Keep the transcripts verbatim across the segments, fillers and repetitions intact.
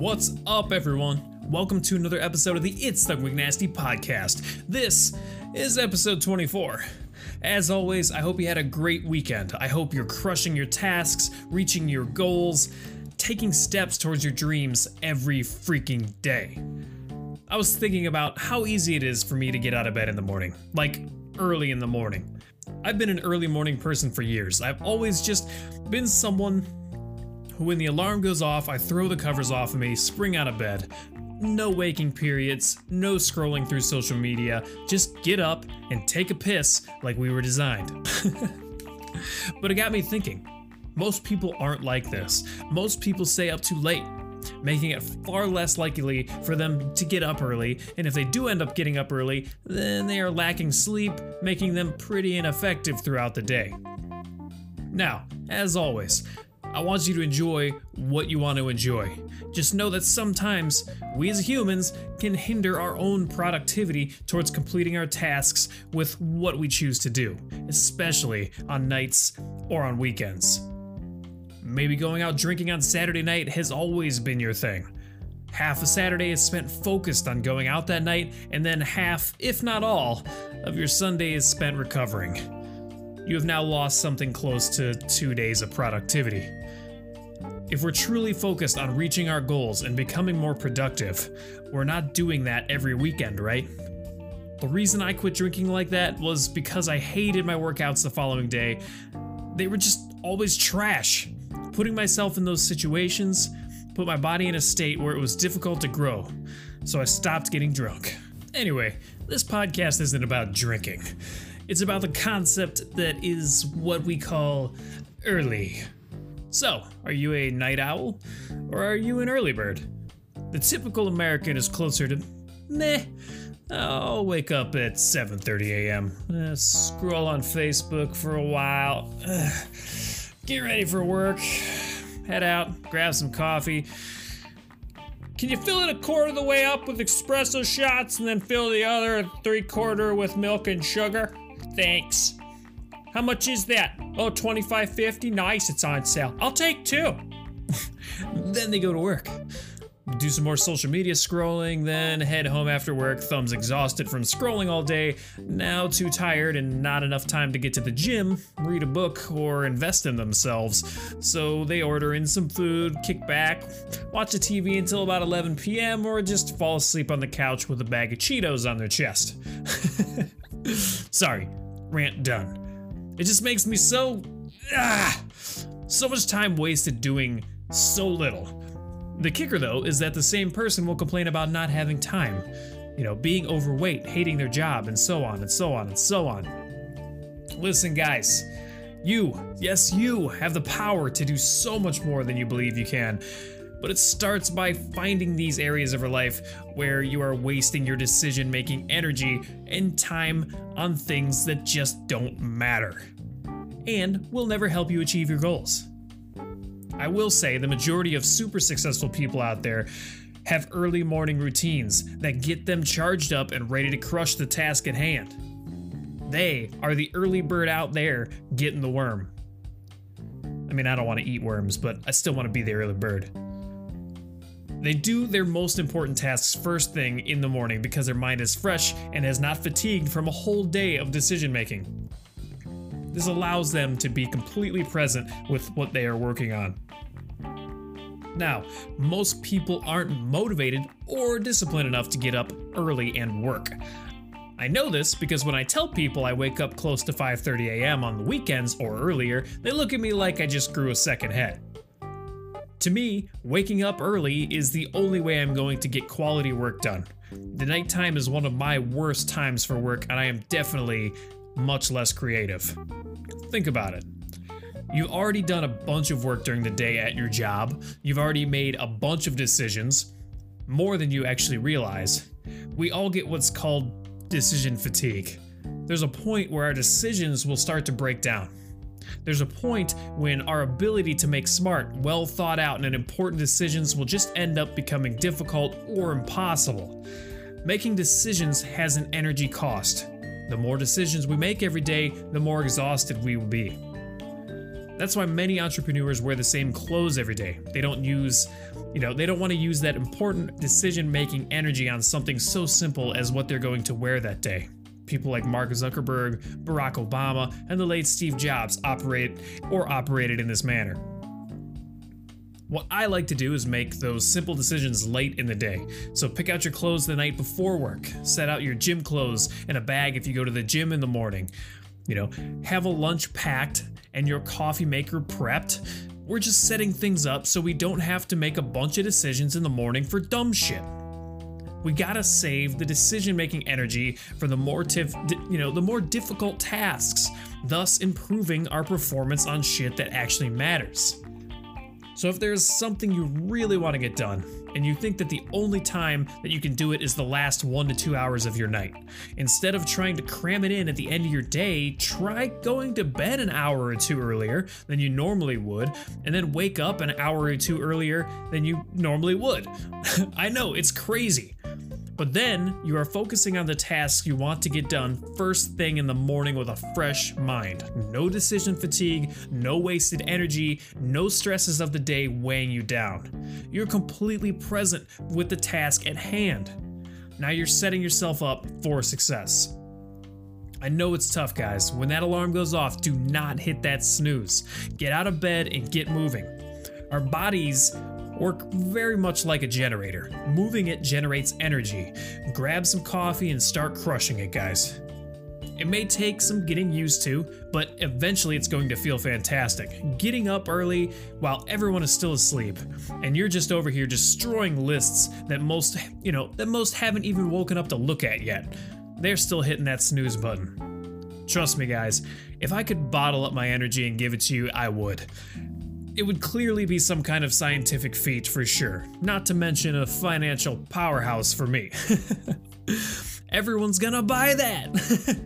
What's up, everyone? Welcome to another episode of the It's Stuck With Nasty podcast. This is episode twenty-four. As always, I hope you had a great weekend. I hope you're crushing your tasks, reaching your goals, taking steps towards your dreams every freaking day. I was thinking about how easy it is for me to get out of bed in the morning, like early in the morning. I've been an early morning person for years. I've always just been someone who, when the alarm goes off, I throw the covers off of me, spring out of bed. No waking periods, no scrolling through social media, just get up and take a piss like we were designed. But it got me thinking, most people aren't like this. Most people stay up too late, making it far less likely for them to get up early, and if they do end up getting up early, then they are lacking sleep, making them pretty ineffective throughout the day. Now, as always, I want you to enjoy what you want to enjoy. Just know that sometimes we as humans can hinder our own productivity towards completing our tasks with what we choose to do, especially on nights or on weekends. Maybe going out drinking on Saturday night has always been your thing. Half a Saturday is spent focused on going out that night, and then half, if not all, of your Sunday is spent recovering. You have now lost something close to two days of productivity. If we're truly focused on reaching our goals and becoming more productive, we're not doing that every weekend, right? The reason I quit drinking like that was because I hated my workouts the following day. They were just always trash. Putting myself in those situations put my body in a state where it was difficult to grow, so I stopped getting drunk. Anyway, this podcast isn't about drinking. It's about the concept that is what we call early. So, are you a night owl, or are you an early bird? The typical American is closer to, meh, I'll wake up at seven thirty a.m., uh, scroll on Facebook for a while, ugh. Get ready for work, head out, grab some coffee. Can you fill it a quarter of the way up with espresso shots and then fill the other three quarter with milk and sugar? Thanks. How much is that? Oh, twenty-five fifty? Nice, it's on sale. I'll take two. Then they go to work. Do some more social media scrolling, then head home after work, thumbs exhausted from scrolling all day, now too tired and not enough time to get to the gym, read a book, or invest in themselves. So they order in some food, kick back, watch the T V until about eleven p.m. or just fall asleep on the couch with a bag of Cheetos on their chest. Sorry, rant done. It just makes me so... Ah, so much time wasted doing so little. The kicker, though, is that the same person will complain about not having time, you know, being overweight, hating their job, and so on and so on and so on. Listen, guys, you, yes, you have the power to do so much more than you believe you can, but it starts by finding these areas of your life where you are wasting your decision-making energy and time on things that just don't matter and will never help you achieve your goals. I will say the majority of super successful people out there have early morning routines that get them charged up and ready to crush the task at hand. They are the early bird out there getting the worm. I mean, I don't want to eat worms, but I still want to be the early bird. They do their most important tasks first thing in the morning because their mind is fresh and has not fatigued from a whole day of decision making. This allows them to be completely present with what they are working on. Now, most people aren't motivated or disciplined enough to get up early and work. I know this because when I tell people I wake up close to five thirty a.m. on the weekends or earlier, they look at me like I just grew a second head. To me, waking up early is the only way I'm going to get quality work done. The nighttime is one of my worst times for work, and I am definitely much less creative. Think about it. You've already done a bunch of work during the day at your job. You've already made a bunch of decisions, more than you actually realize. We all get what's called decision fatigue. There's a point where our decisions will start to break down. There's a point when our ability to make smart, well thought out, and important decisions will just end up becoming difficult or impossible. Making decisions has an energy cost. The more decisions we make every day, the more exhausted we will be. That's why many entrepreneurs wear the same clothes every day. They don't use, you know, they don't want to use that important decision-making energy on something so simple as what they're going to wear that day. People like Mark Zuckerberg, Barack Obama, and the late Steve Jobs operate or operated in this manner. What I like to do is make those simple decisions late in the day. So pick out your clothes the night before work, set out your gym clothes in a bag if you go to the gym in the morning, you know, have a lunch packed and your coffee maker prepped. We're just setting things up so we don't have to make a bunch of decisions in the morning for dumb shit. We gotta save the decision-making energy for the more tif- you know, the more difficult tasks, thus improving our performance on shit that actually matters. So if there's something you really want to get done, and you think that the only time that you can do it is the last one to two hours of your night, instead of trying to cram it in at the end of your day, try going to bed an hour or two earlier than you normally would, and then wake up an hour or two earlier than you normally would. I know, it's crazy. But then you are focusing on the tasks you want to get done first thing in the morning with a fresh mind. No decision fatigue, no wasted energy, no stresses of the day weighing you down. You're completely present with the task at hand. Now you're setting yourself up for success. I know it's tough, guys. When that alarm goes off, do not hit that snooze. Get out of bed and get moving. Our bodies work very much like a generator. Moving it generates energy. Grab some coffee and start crushing it, guys. It may take some getting used to, but eventually it's going to feel fantastic. Getting up early while everyone is still asleep, and you're just over here destroying lists that most, you know, that most haven't even woken up to look at yet. They're still hitting that snooze button. Trust me, guys, if I could bottle up my energy and give it to you, I would. It would clearly be some kind of scientific feat for sure, not to mention a financial powerhouse for me. Everyone's gonna buy that!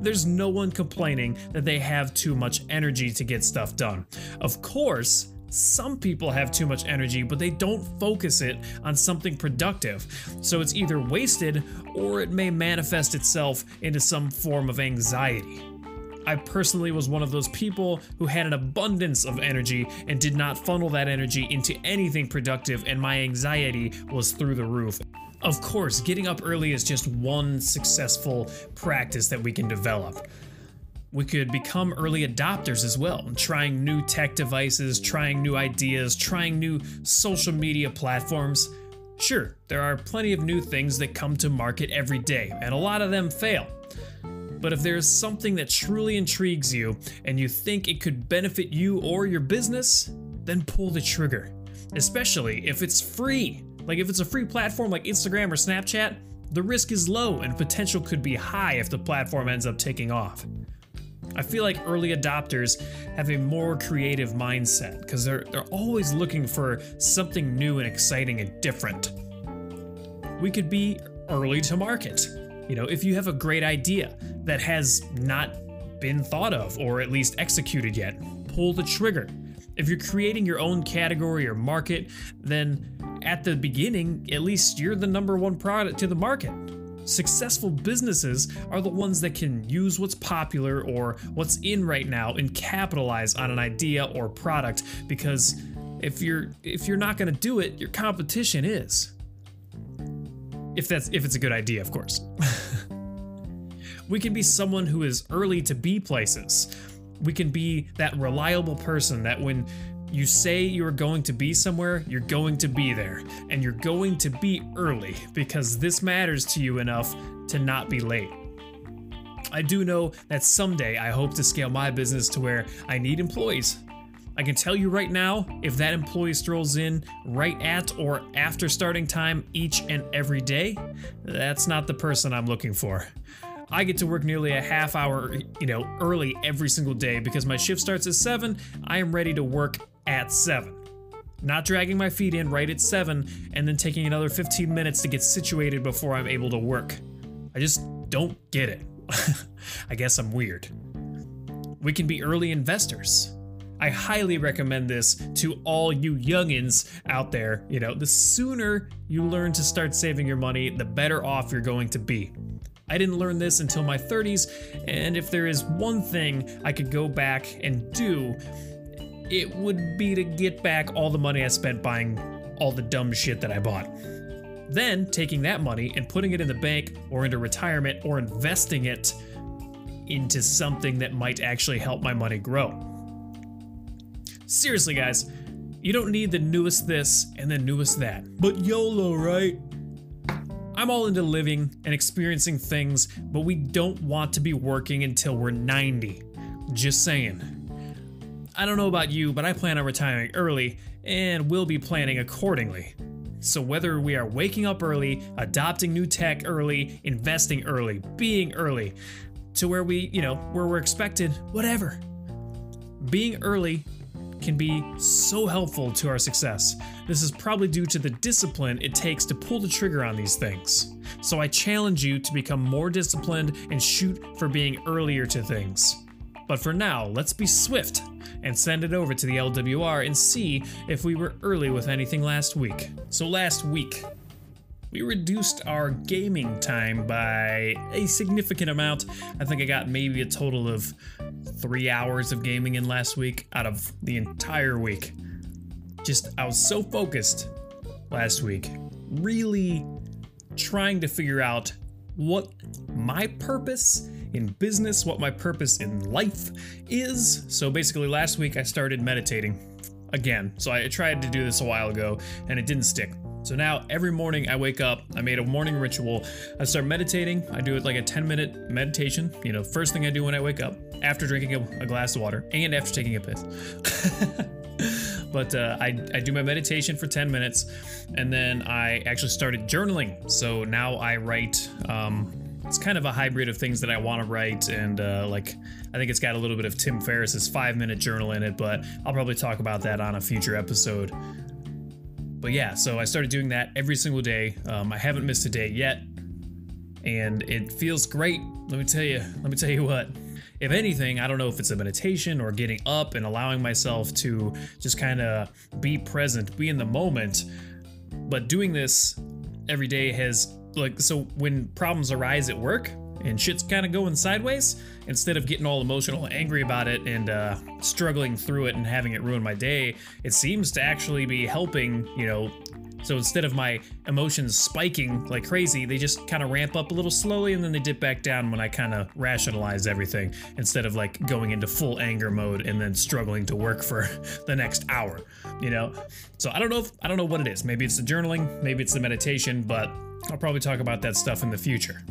There's no one complaining that they have too much energy to get stuff done. Of course, some people have too much energy, but they don't focus it on something productive, so it's either wasted or it may manifest itself into some form of anxiety. I personally was one of those people who had an abundance of energy and did not funnel that energy into anything productive, and my anxiety was through the roof. Of course, getting up early is just one successful practice that we can develop. We could become early adopters as well, trying new tech devices, trying new ideas, trying new social media platforms. Sure, there are plenty of new things that come to market every day, and a lot of them fail. But if there is something that truly intrigues you and you think it could benefit you or your business, then pull the trigger. Especially if it's free. Like if it's a free platform like Instagram or Snapchat, the risk is low and potential could be high if the platform ends up taking off. I feel like early adopters have a more creative mindset because they're, they're always looking for something new and exciting and different. We could be early to market. You know, if you have a great idea that has not been thought of or at least executed yet, pull the trigger. If you're creating your own category or market, then at the beginning, at least you're the number one product to the market. Successful businesses are the ones that can use what's popular or what's in right now and capitalize on an idea or product, because if you're if you're not going to do it, your competition is. If that's if it's a good idea, of course. We can be someone who is early to be places. We can be that reliable person that when you say you're going to be somewhere, you're going to be there. And you're going to be early because this matters to you enough to not be late. I do know that someday I hope to scale my business to where I need employees. I can tell you right now, if that employee strolls in right at or after starting time each and every day, that's not the person I'm looking for. I get to work nearly a half hour, you know, early every single day because my shift starts at seven, I am ready to work at seven. Not dragging my feet in right at seven and then taking another fifteen minutes to get situated before I'm able to work. I just don't get it. I guess I'm weird. We can be early investors. I highly recommend this to all you youngins out there. You know, the sooner you learn to start saving your money, the better off you're going to be. I didn't learn this until my thirties, and if there is one thing I could go back and do, it would be to get back all the money I spent buying all the dumb shit that I bought. Then taking that money and putting it in the bank or into retirement or investing it into something that might actually help my money grow. Seriously, guys, you don't need the newest this and the newest that. But YOLO, right? I'm all into living and experiencing things, but we don't want to be working until we're ninety. Just saying. I don't know about you, but I plan on retiring early and will be planning accordingly. So whether we are waking up early, adopting new tech early, investing early, being early, to where we, you know, where we're expected, whatever. Being early can be so helpful to our success. This is probably due to the discipline it takes to pull the trigger on these things. So I challenge you to become more disciplined and shoot for being earlier to things. But for now, let's be swift and send it over to the L W R and see if we were early with anything last week. So last week, we reduced our gaming time by a significant amount. I think I got maybe a total of three hours of gaming in last week out of the entire week. Just, I was so focused last week, really trying to figure out what my purpose in business, what my purpose in life is. So basically last week I started meditating again. So I tried to do this a while ago and it didn't stick. So now every morning I wake up, I made a morning ritual, I start meditating, I do it like a ten minute meditation, you know, first thing I do when I wake up, after drinking a, a glass of water, and after taking a piss. But uh, I, I do my meditation for ten minutes, and then I actually started journaling. So now I write, um, it's kind of a hybrid of things that I want to write, and uh, like I think it's got a little bit of Tim Ferriss's five minute journal in it, but I'll probably talk about that on a future episode. But yeah, so I started doing that every single day. Um, I haven't missed a day yet, and it feels great. Let me tell you, let me tell you what. If anything, I don't know if it's a meditation or getting up and allowing myself to just kind of be present, be in the moment. But doing this every day has, like, so when problems arise at work and shit's kind of going sideways, instead of getting all emotional and angry about it and uh, struggling through it and having it ruin my day, it seems to actually be helping, you know. So instead of my emotions spiking like crazy, they just kind of ramp up a little slowly and then they dip back down when I kind of rationalize everything, instead of like going into full anger mode and then struggling to work for the next hour, you know? So I don't know if, I don't know what it is. Maybe it's the journaling, maybe it's the meditation, but I'll probably talk about that stuff in the future.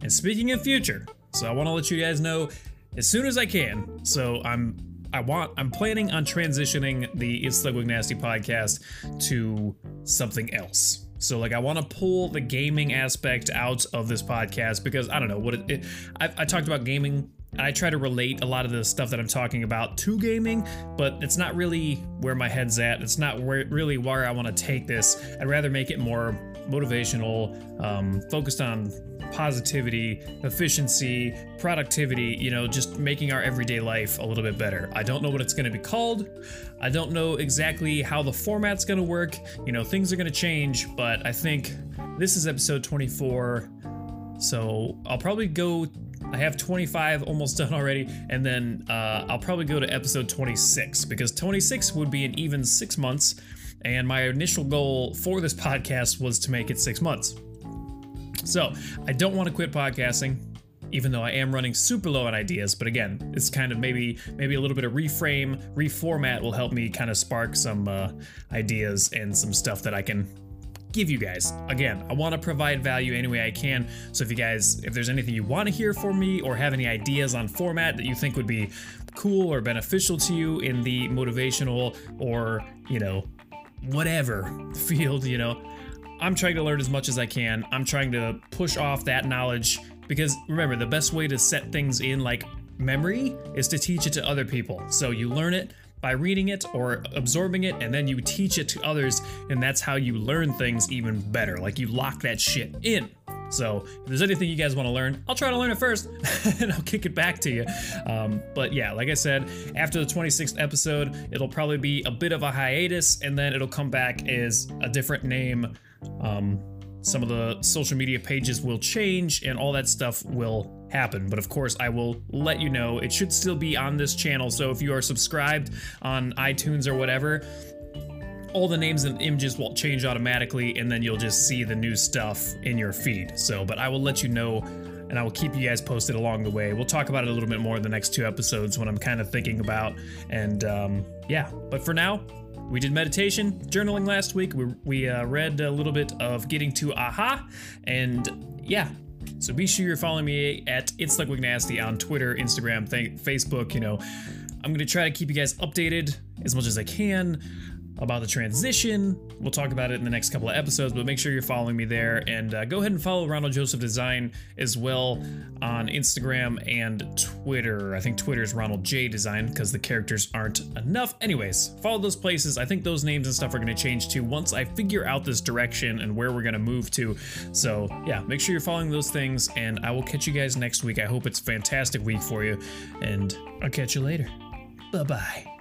And speaking of future, so I want to let you guys know as soon as I can. So I'm I want I'm planning on transitioning the It's Stuck With Nasty podcast to something else. So like I want to pull the gaming aspect out of this podcast, because I don't know what it, it I, I talked about gaming. I try to relate a lot of the stuff that I'm talking about to gaming, but it's not really where my head's at. It's not where, really where I want to take this. I'd rather make it more motivational, um, focused on positivity, efficiency, productivity, you know, just making our everyday life a little bit better. I don't know what it's going to be called. I don't know exactly how the format's going to work. You know, things are going to change, but I think this is episode twenty-four. So I'll probably go... I have twenty-five almost done already, and then uh, I'll probably go to episode twenty-six, because twenty-six would be an even six months, and my initial goal for this podcast was to make it six months. So I don't want to quit podcasting, even though I am running super low on ideas, but again, it's kind of maybe maybe a little bit of reframe, reformat will help me kind of spark some uh, ideas and some stuff that I can give you guys. Again, I want to provide value any way I can. So if you guys, if there's anything you want to hear from me or have any ideas on format that you think would be cool or beneficial to you in the motivational or, you know, whatever field, you know, I'm trying to learn as much as I can. I'm trying to push off that knowledge, because remember, the best way to set things in like memory is to teach it to other people. So you learn it by reading it or absorbing it, and then you teach it to others, and that's how you learn things even better. Like, you lock that shit in. So if there's anything you guys want to learn, I'll try to learn it first and I'll kick it back to you. Um, but yeah, like I said, after the twenty-sixth episode, it'll probably be a bit of a hiatus, and then it'll come back as a different name. Um, some of the social media pages will change and all that stuff will happen. But of course, I will let you know. It should still be on this channel. So if you are subscribed on iTunes or whatever, all the names and images will change automatically, and then you'll just see the new stuff in your feed. So, but I will let you know, and I will keep you guys posted along the way. We'll talk about it a little bit more in the next two episodes, what I'm kind of thinking about. And um, yeah, but for now, we did meditation, journaling last week. We, we uh, read a little bit of Getting to Aha. And yeah, so be sure you're following me at It's Stuck With Nasty on Twitter, Instagram, th- Facebook. You know, I'm going to try to keep you guys updated as much as I can about the transition. We'll talk about it in the next couple of episodes, but make sure you're following me there. And uh, go ahead and follow Ronald Joseph Design as well on Instagram and Twitter. I think Twitter's Ronald J Design because the characters aren't enough. Anyways, follow those places. I think those names and stuff are going to change too once I figure out this direction and where we're going to move to. So yeah, make sure you're following those things, and I will catch you guys next week. I hope it's a fantastic week for you, and I'll catch you later. Bye-bye.